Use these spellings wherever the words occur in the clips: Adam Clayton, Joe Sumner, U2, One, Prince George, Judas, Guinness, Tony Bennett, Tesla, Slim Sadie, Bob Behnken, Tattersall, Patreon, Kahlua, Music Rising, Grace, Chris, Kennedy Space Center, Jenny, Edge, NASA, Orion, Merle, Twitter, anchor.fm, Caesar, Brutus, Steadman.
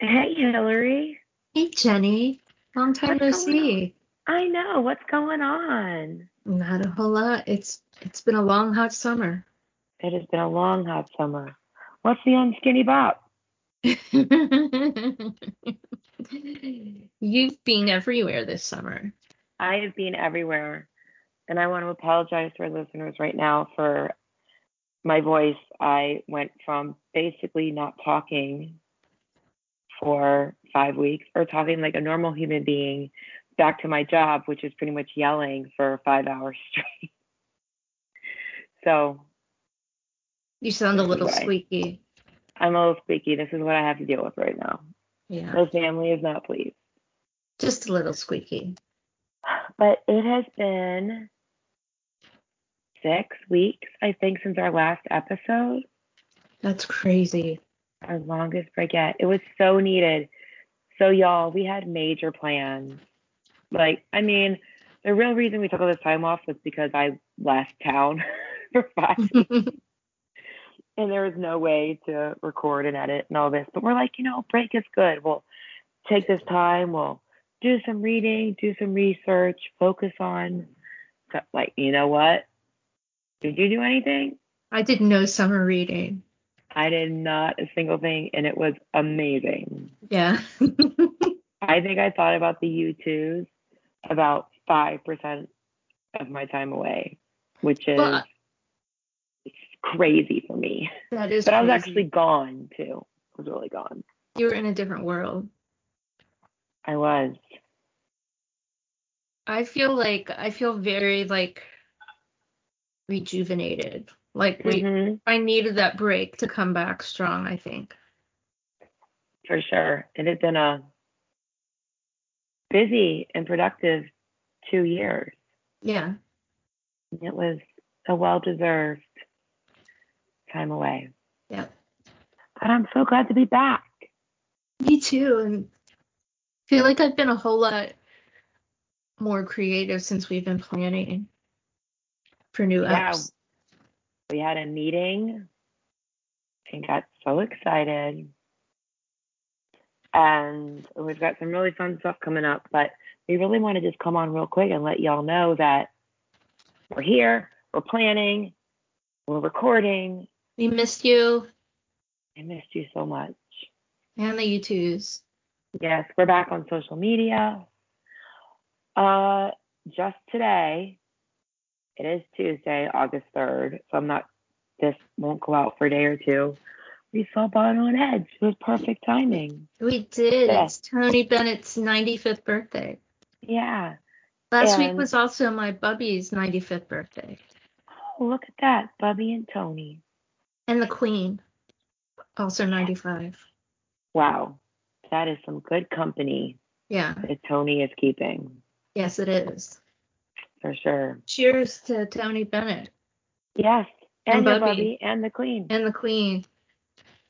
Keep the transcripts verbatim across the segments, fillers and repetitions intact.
Hey, Hillary. Hey, Jenny. Long time no see. I know. What's going on? Not a whole lot. It's It's been a long, hot summer. It has been a long, hot summer. What's the unskinny bop? You've been everywhere this summer. I have been everywhere. And I want to apologize to our listeners right now for my voice. I went from basically not talking for five weeks or talking like a normal human being back to my job, which is pretty much yelling for five hours straight. So you sound a little squeaky. I'm a little squeaky. This is what I have to deal with right now. Yeah. My family is not pleased. Just a little squeaky. But it has been six weeks, I think, since our last episode. That's crazy. Our longest break yet. It was so needed. So, y'all, we had major plans. Like, I mean, the real reason we took all this time off was because I left town for five weeks. And there was no way to record and edit and all this. But we're like, you know, break is good. We'll take this time. We'll do some reading, do some research, focus on stuff. Like, you know what? Did you do anything? I did no summer reading. I did not a single thing. And it was amazing. Yeah. I think I thought about the U twos about five percent of my time away, which is... But- crazy for me. That is. But I was crazy. Actually gone too. I was really gone. You were in a different world. I was. I feel like I feel very like rejuvenated. Like we, mm-hmm. I needed that break to come back strong. I think. For sure, it has been a busy and productive two years. Yeah. It was a well-deserved time away. Yeah. But I'm so glad to be back. Me too. And I feel like I've been a whole lot more creative since we've been planning for new yeah. apps. We had a meeting and got so excited. And we've got some really fun stuff coming up, but we really want to just come on real quick and let y'all know that we're here, we're planning, we're recording. We missed you. I missed you so much. And the U twos. Yes, we're back on social media. Uh, just today, it is Tuesday, August third, so I'm not, this won't go out for a day or two. We saw Bono and Edge. It was perfect timing. We did. Yeah. It's Tony Bennett's ninety-fifth birthday. Yeah. Last and week was also my Bubby's ninety-fifth birthday. Oh, look at that. Bubby and Tony. And the Queen, also ninety-five. Wow. That is some good company. Yeah. That Tony is keeping. Yes, it is. For sure. Cheers to Tony Bennett. Yes. And, and Bubby. Bubby. And the Queen. And the Queen.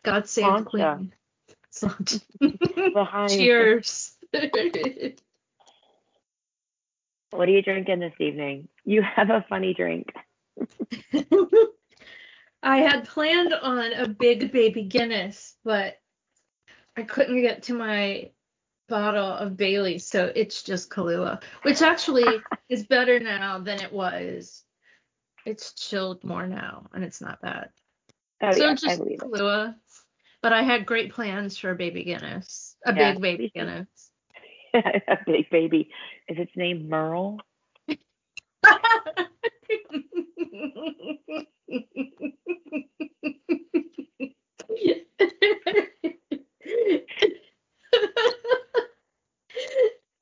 God save Poncha. The Queen. Behind. Cheers. What are you drinking this evening? You have a funny drink. I had planned on a big baby Guinness, but I couldn't get to my bottle of Bailey's, so it's just Kahlua, which actually is better now than it was. It's chilled more now, and it's not bad. Oh, so yeah, just Kahlua. It. But I had great plans for a baby Guinness, a yeah. big baby Guinness. A big baby. Is its name Merle?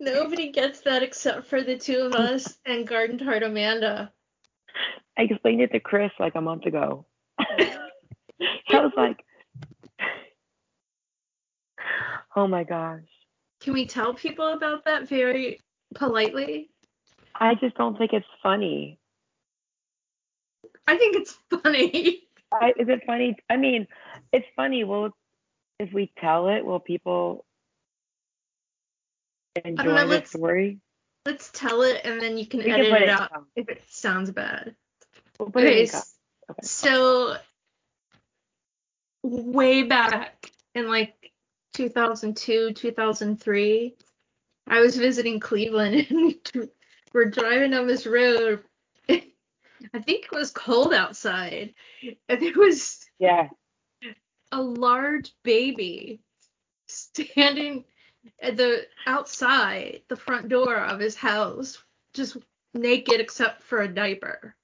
Nobody gets that except for the two of us and Garden Tart Amanda. I explained it to Chris like a month ago. I was like, oh my gosh. Can we tell people about that very politely? I just don't think it's funny. I think it's funny. I, is it funny? I mean, it's funny. Well, if we tell it, will people enjoy know, the let's, story? Let's tell it, and then you can we edit can it out it if it sounds bad. We'll okay, it okay. So way back in like two thousand two, two thousand three. I was visiting Cleveland and we're driving on this road. I think it was cold outside. And there was yeah. a large baby standing at the outside the front door of his house, just naked except for a diaper.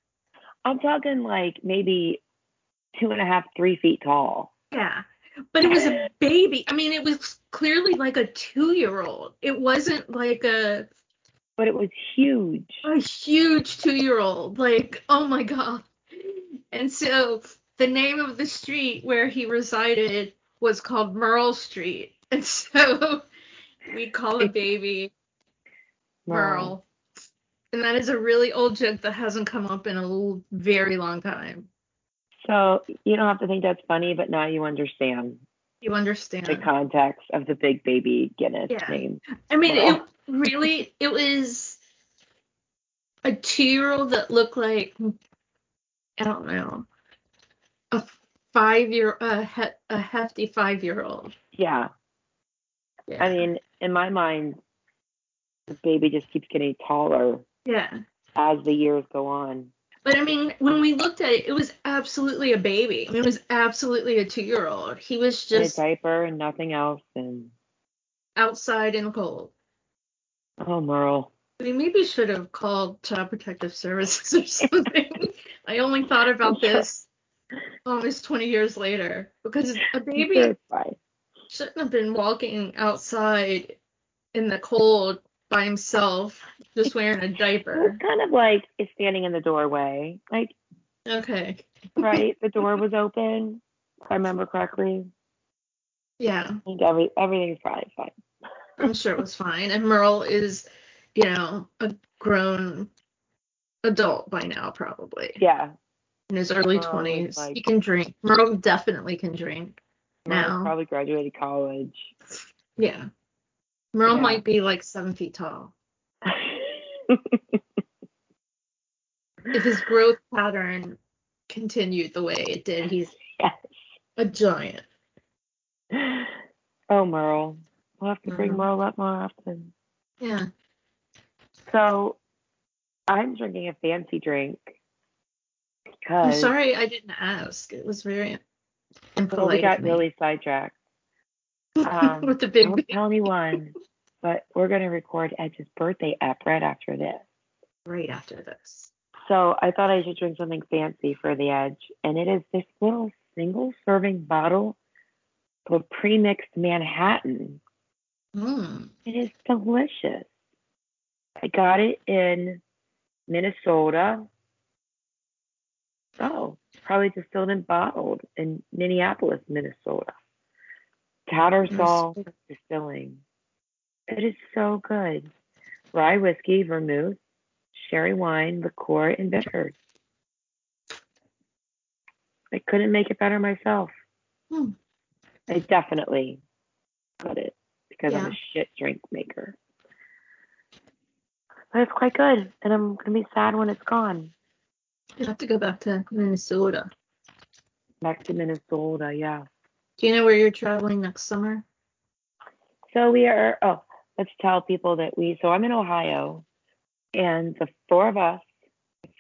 I'm talking like maybe two and a half, three feet tall. Yeah. But it was a baby. I mean, it was clearly like a two-year-old. It wasn't like a... But it was huge. A huge two-year-old. Like, oh, my God. And so the name of the street where he resided was called Merle Street. And so we call a baby Merle. Merle. And that is a really old joke that hasn't come up in a little, very long time. So you don't have to think that's funny, but now you understand. You understand. The context of the big baby Guinness yeah. name. I mean, oh. it really, it was a two-year-old that looked like, I don't know, a five-year, a, he, a hefty five-year-old. Yeah. yeah. I mean, in my mind, the baby just keeps getting taller. Yeah. As the years go on. But, I mean, when we looked at it, it was absolutely a baby. I mean, it was absolutely a two-year-old. He was just... In a diaper and nothing else. And outside in the cold. Oh, Merle. We maybe should have called Child Protective Services or something. I only thought about this almost twenty years later. Because a baby shouldn't have been walking outside in the cold by himself, just wearing a diaper. It's kind of like it's standing in the doorway. Like, okay. Right? The door was open, if I remember correctly. Yeah. I think every, everything's probably fine. I'm sure it was fine. And Merle is, you know, a grown adult by now, probably. Yeah. In his early Merle twenties. Like, he can drink. Merle definitely can drink Merle now. Probably graduated college. Yeah. Merle yeah. might be like seven feet tall. If his growth pattern continued the way it did, he's yes. a giant. Oh, Merle. We'll have to mm. bring Merle up more often. Yeah. So I'm drinking a fancy drink because... I'm sorry I didn't ask. It was very impolite. Well, we got really sidetracked. Um, With the big don't baby. Tell me one, but we're going to record Edge's birthday app right after this. Right after this. So I thought I should drink something fancy for the Edge, and it is this little single-serving bottle of pre-mixed Manhattan. Mm. It is delicious. I got it in Minnesota. Oh, probably distilled and bottled in Minneapolis, Minnesota. Tattersall mm-hmm. Distilling. It is so good. Rye whiskey, vermouth, sherry wine, liqueur, and bitters. I couldn't make it better myself. Mm. I definitely got it because yeah. I'm a shit drink maker. But it's quite good, and I'm going to be sad when it's gone. You have to go back to Minnesota. Back to Minnesota, yeah. Do you know where you're traveling next summer? So we are, oh, let's tell people that we, so I'm in Ohio, and the four of us,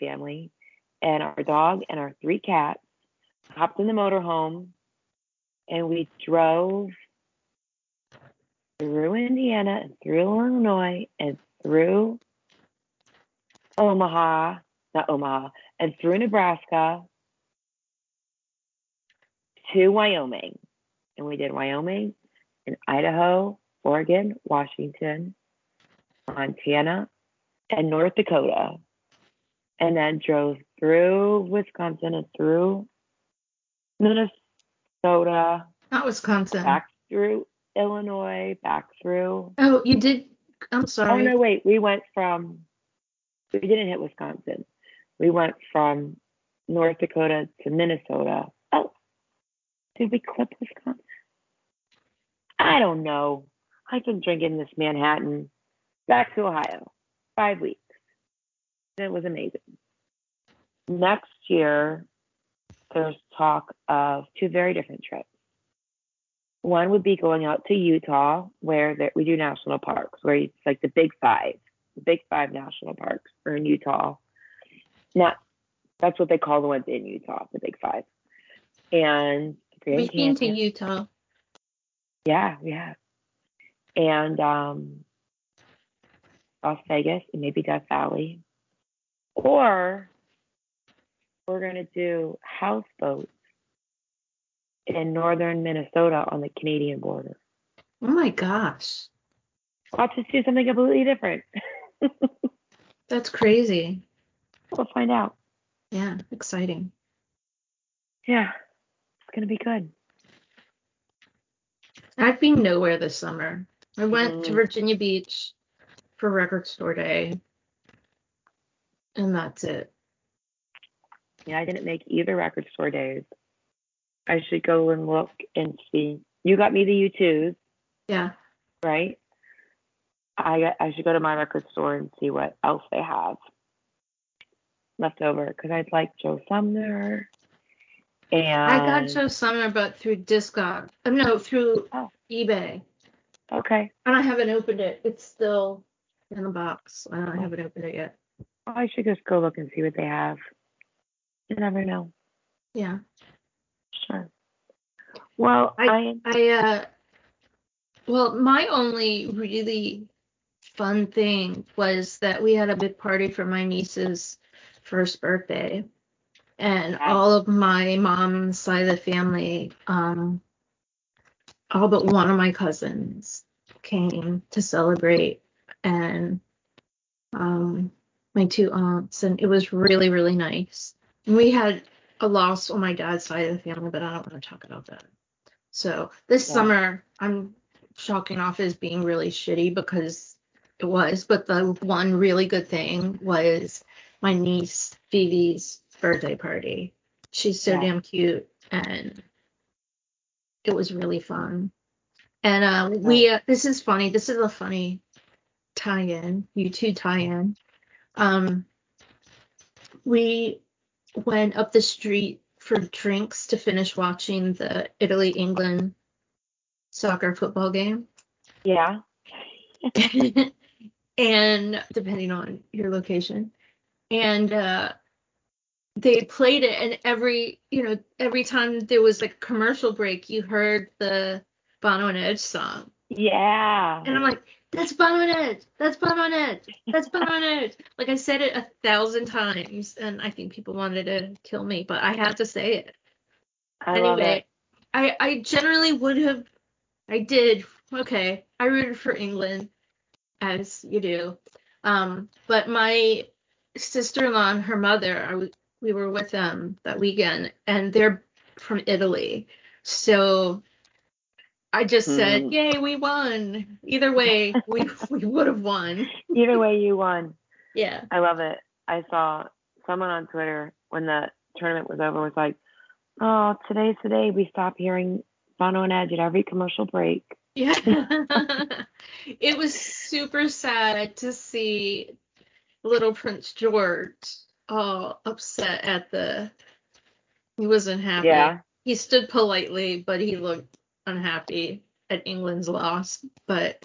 family, and our dog and our three cats, hopped in the motorhome, and we drove through Indiana, and through Illinois, and through Omaha, not Omaha, and through Nebraska, to Wyoming, and we did Wyoming and Idaho, Oregon, Washington, Montana, and North Dakota, and then drove through Wisconsin and through Minnesota. Not Wisconsin. Back through Illinois, back through. Oh, you did. I'm sorry. Oh, no, wait. We went from, we didn't hit Wisconsin. We went from North Dakota to Minnesota. Oh. Did we clip Wisconsin? I don't know. I've been drinking this Manhattan. Back to Ohio. Five weeks. It was amazing. Next year, there's talk of two very different trips. One would be going out to Utah, where there, we do national parks, where it's like the big five, the big five national parks are in Utah. Not, that's what they call the ones in Utah, the big five. And we've been to Utah. Yeah, we have. And um, Las Vegas and maybe Death Valley. Or we're going to do houseboats in northern Minnesota on the Canadian border. Oh, my gosh. Let's just do something completely different. That's crazy. We'll find out. Yeah, exciting. Yeah, it's going to be good. I've been nowhere this summer. I went mm. to Virginia Beach for Record Store Day, and that's it. Yeah, I didn't make either Record Store Days. I should go and look and see. You got me the U twos. Yeah. Right? I I should go to my record store and see what else they have left over, because I'd like Joe Sumner. And I got Joe Sumner, but through Discog. No, through oh. eBay. Okay. And I haven't opened it. It's still in the box. I, I haven't opened it yet. I should just go look and see what they have. You never know. Yeah. Sure. Well, I, I, uh, well, my only really fun thing was that we had a big party for my niece's first birthday, and all of my mom's side of the family, um, all but one of my cousins came to celebrate, and um, my two aunts, and it was really, really nice. And we had a loss on my dad's side of the family, but I don't want to talk about that. So this yeah. summer, I'm chalking off as being really shitty, because it was. But the one really good thing was my niece Phoebe's birthday party. She's so yeah. damn cute, and it was really fun. And uh, yeah. we uh, this is funny. This is a funny tie-in. You two tie-in. Um, we. went up the street for drinks to finish watching the Italy-England soccer football game. Yeah. And depending on your location. And uh, they played it, and every, you know, every time there was like a commercial break, you heard the Bono and Edge song. Yeah. And I'm like, that's Bono and Edge. That's Bono and Edge. That's Bono and Edge. Like, I said it a thousand times, and I think people wanted to kill me, but I had to say it. I anyway, love it. I, I generally would have, I did, okay, I rooted for England, as you do. Um, but my sister-in-law and her mother, I, we were with them that weekend, and they're from Italy. So I just said, mm. yay, we won. Either way, we we would have won. Either way, you won. Yeah. I love it. I saw someone on Twitter when the tournament was over was like, oh, today's the day we stop hearing Bono and Edge at every commercial break. Yeah. It was super sad to see little Prince George all upset at the – he wasn't happy. Yeah. He stood politely, but he looked – unhappy at England's loss, but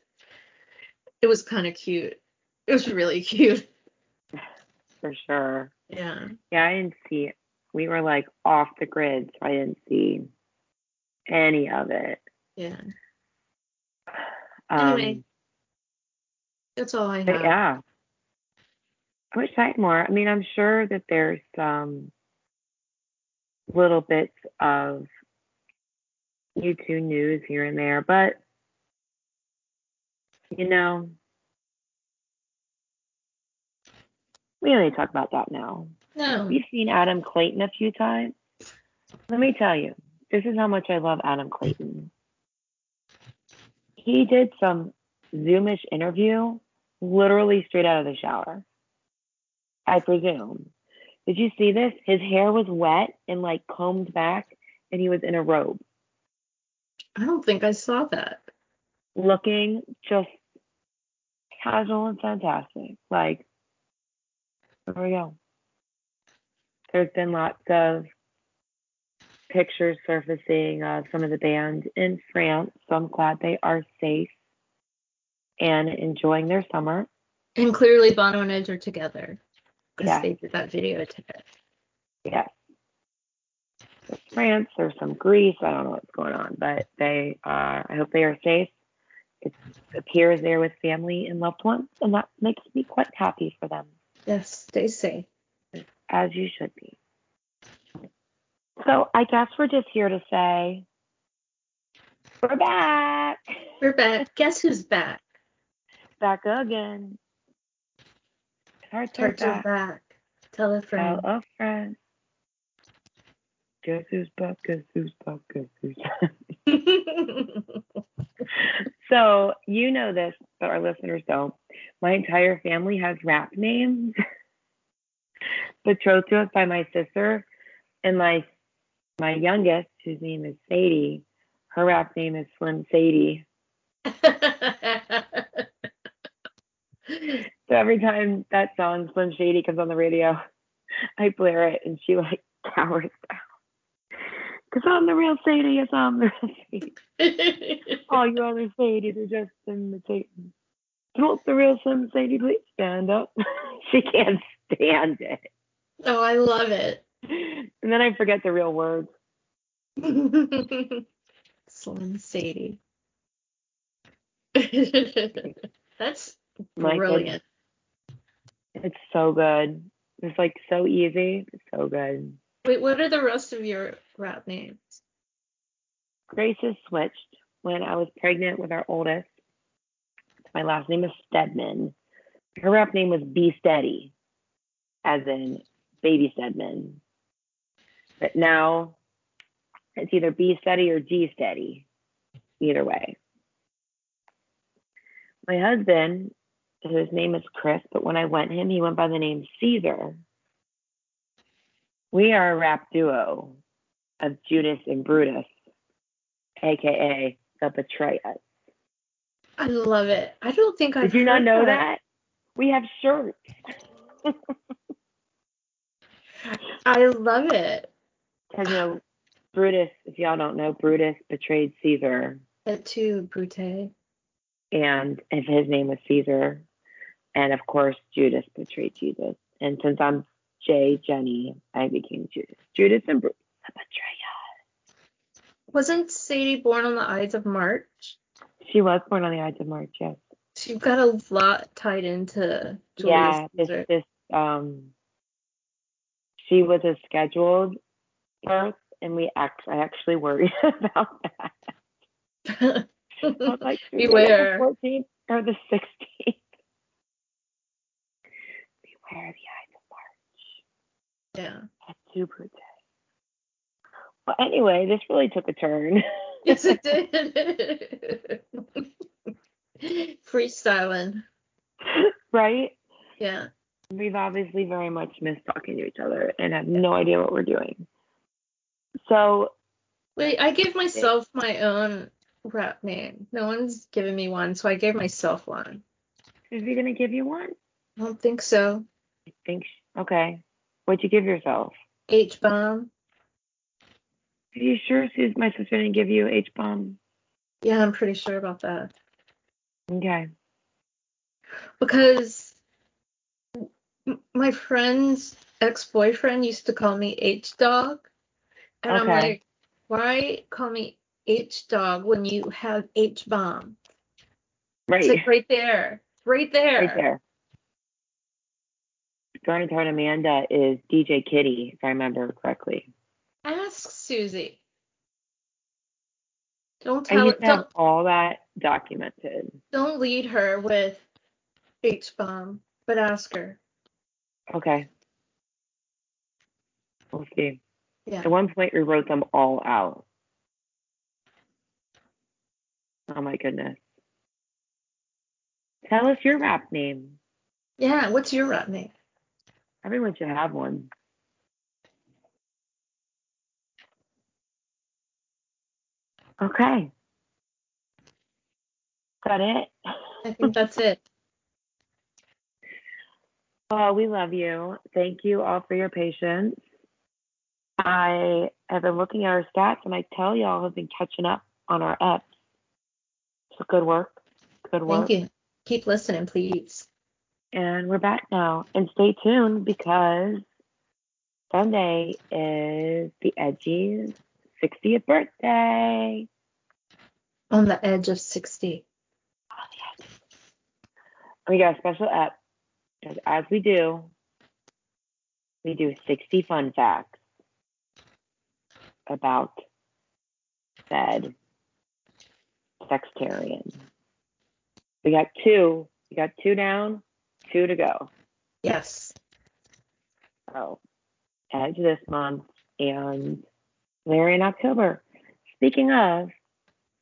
it was kind of cute. It was really cute. For sure. Yeah. Yeah, I didn't see it. We were like off the grid, so I didn't see any of it. Yeah. Um, anyway, that's all I have. Yeah. I wish I had more. I mean, I'm sure that there's some little bits of U two news here and there, but you know, we don't need to talk about that now. No. We've seen Adam Clayton a few times. Let me tell you, this is how much I love Adam Clayton. He did some Zoomish interview literally straight out of the shower, I presume. Did you see this? His hair was wet and like combed back, and he was in a robe. I don't think I saw that. Looking just casual and fantastic. Like, there we go. There's been lots of pictures surfacing of some of the bands in France. So I'm glad they are safe and enjoying their summer. And clearly Bono and Edge are together. Yeah. They did that video together. Yeah. There's France, there's some Greece. I don't know what's going on, but they are, I hope they are safe. It appears they're with family and loved ones, and that makes me quite happy for them. Yes, stay safe. As you should be. So I guess we're just here to say, we're back. We're back. Guess who's back? Back again. Tarts are back. back. Tell a friend. Tell a friend. Guess who's back? Guess who's back? Guess who's back? So you know this, but our listeners don't. My entire family has rap names betrothed to us by my sister, and my my youngest, whose name is Sadie. Her rap name is Slim Sadie. So every time that song Slim Shady comes on the radio, I blare it, and she like cowers down. Cause I'm the real Sadie, yes, I'm the real Sadie. All you other Sadies are just imitating. Don't the real Slim Sadie please stand up? She can't stand it. Oh, I love it. And then I forget the real words. Slim Sadie. That's my brilliant. Kids, it's so good. It's like so easy. It's so good. Wait, what are the rest of your rap names? Grace has switched when I was pregnant with our oldest. My last name is Steadman. Her rap name was Be Steady, as in Baby Steadman. But now it's either Be Steady or G Steady. Either way. My husband, whose name is Chris, but when I went him, he went by the name Caesar. We are a rap duo of Judas and Brutus, a k a the Betrayers. I love it. I don't think I did. Did you not know that? that? We have shirts. I love it. Because, you know, Brutus, if y'all don't know, Brutus betrayed Caesar. That too, Brute. And if his name was Caesar. And, of course, Judas betrayed Jesus. And since I'm Jay, Jenny, I became Judas. Judas and Bruce. Wasn't Sadie born on the Ides of March? She was born on the Ides of March, yes. She got a lot tied into Julius. Yeah, Caesar. It's just, um, she was a scheduled birth, and we act, I actually worried about that. Like, beware. The fourteenth or the sixteenth. Beware the Ides. Yeah. That's super day. Well, anyway, this really took a turn. Yes, it did. Freestyling. Right? Yeah. We've obviously very much missed talking to each other and have yeah. no idea what we're doing. So. Wait, I gave myself my own rap name. No one's given me one, so I gave myself one. Is he going to give you one? I don't think so. I think, she, okay. What'd you give yourself? H-bomb. Are you sure my sister didn't give you H-bomb? Yeah, I'm pretty sure about that. Okay. Because my friend's ex-boyfriend used to call me H-dog. And okay. I'm like, why call me H-dog when you have H-bomb? Right. It's like right there. Right there. Right there. Garnet Tart Amanda is D J Kitty, if I remember correctly. Ask Susie. Don't tell. I used to don't, have all that documented. Don't lead her with H bomb, but ask her. Okay. We'll see. Yeah. At one point, we wrote them all out. Oh my goodness. Tell us your rap name. Yeah, what's your rap name? Everyone should have one. Okay. Is that it? I think that's it. Well, we love you. Thank you all for your patience. I have been looking at our stats, and I tell y'all have been catching up on our ups. So good work. Good work. Thank you. Keep listening, please. And we're back now. And stay tuned because Sunday is the Edge's sixtieth birthday. On the edge of sixty. On the edge. And we got a special up. Because as we do, we do sixty fun facts about said sextarian. We got two. We got two down, two to go. Yes. So, Edge this month and Larry in October. Speaking of,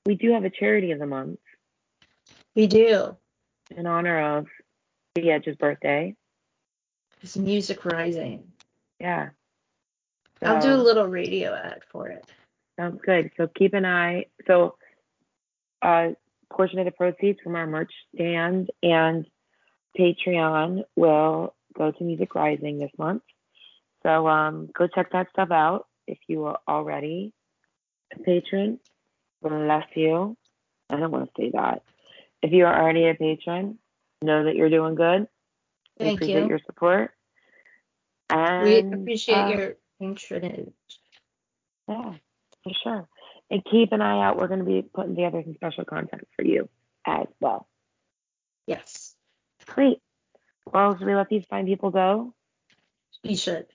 we do have a charity of the month. We do. In honor of the Edge's birthday. It's Music Rising. Yeah. So, I'll do a little radio ad for it. Sounds good. So keep an eye. So a uh, portion of the proceeds from our merch stand and Patreon will go to Music Rising this month. So um, go check that stuff out if you are already a patron. Bless you. I don't want to say that. If you are already a patron, know that you're doing good. Thank you. We appreciate you. Your support. And, we appreciate uh, your patronage. Yeah, for sure. And keep an eye out. We're going to be putting together some special content for you as well. Yes. Great. Well, should we let these fine people go? You should.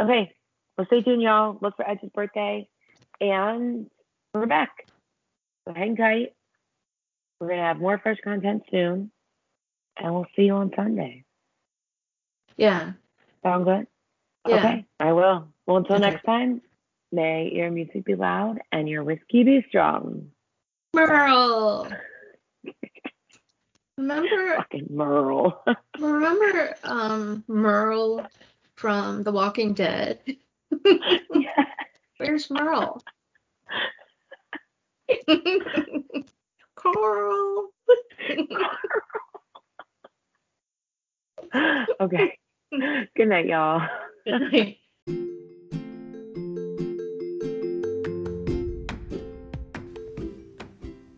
Okay. Well, stay tuned, y'all. Look for Edge's birthday. And we're back. So hang tight. We're going to have more fresh content soon. And we'll see you on Sunday. Yeah. Sound good? Yeah. Okay, I will. Well, until okay. next time, may your music be loud and your whiskey be strong. Merle! Remember... Fucking Merle. Remember um, Merle from The Walking Dead? Yeah. Where's Merle? Carl! Okay. Good night, y'all. Good night.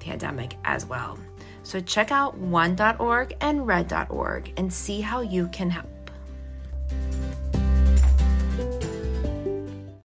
pandemic as well. So check out one dot org and red dot org and see how you can help.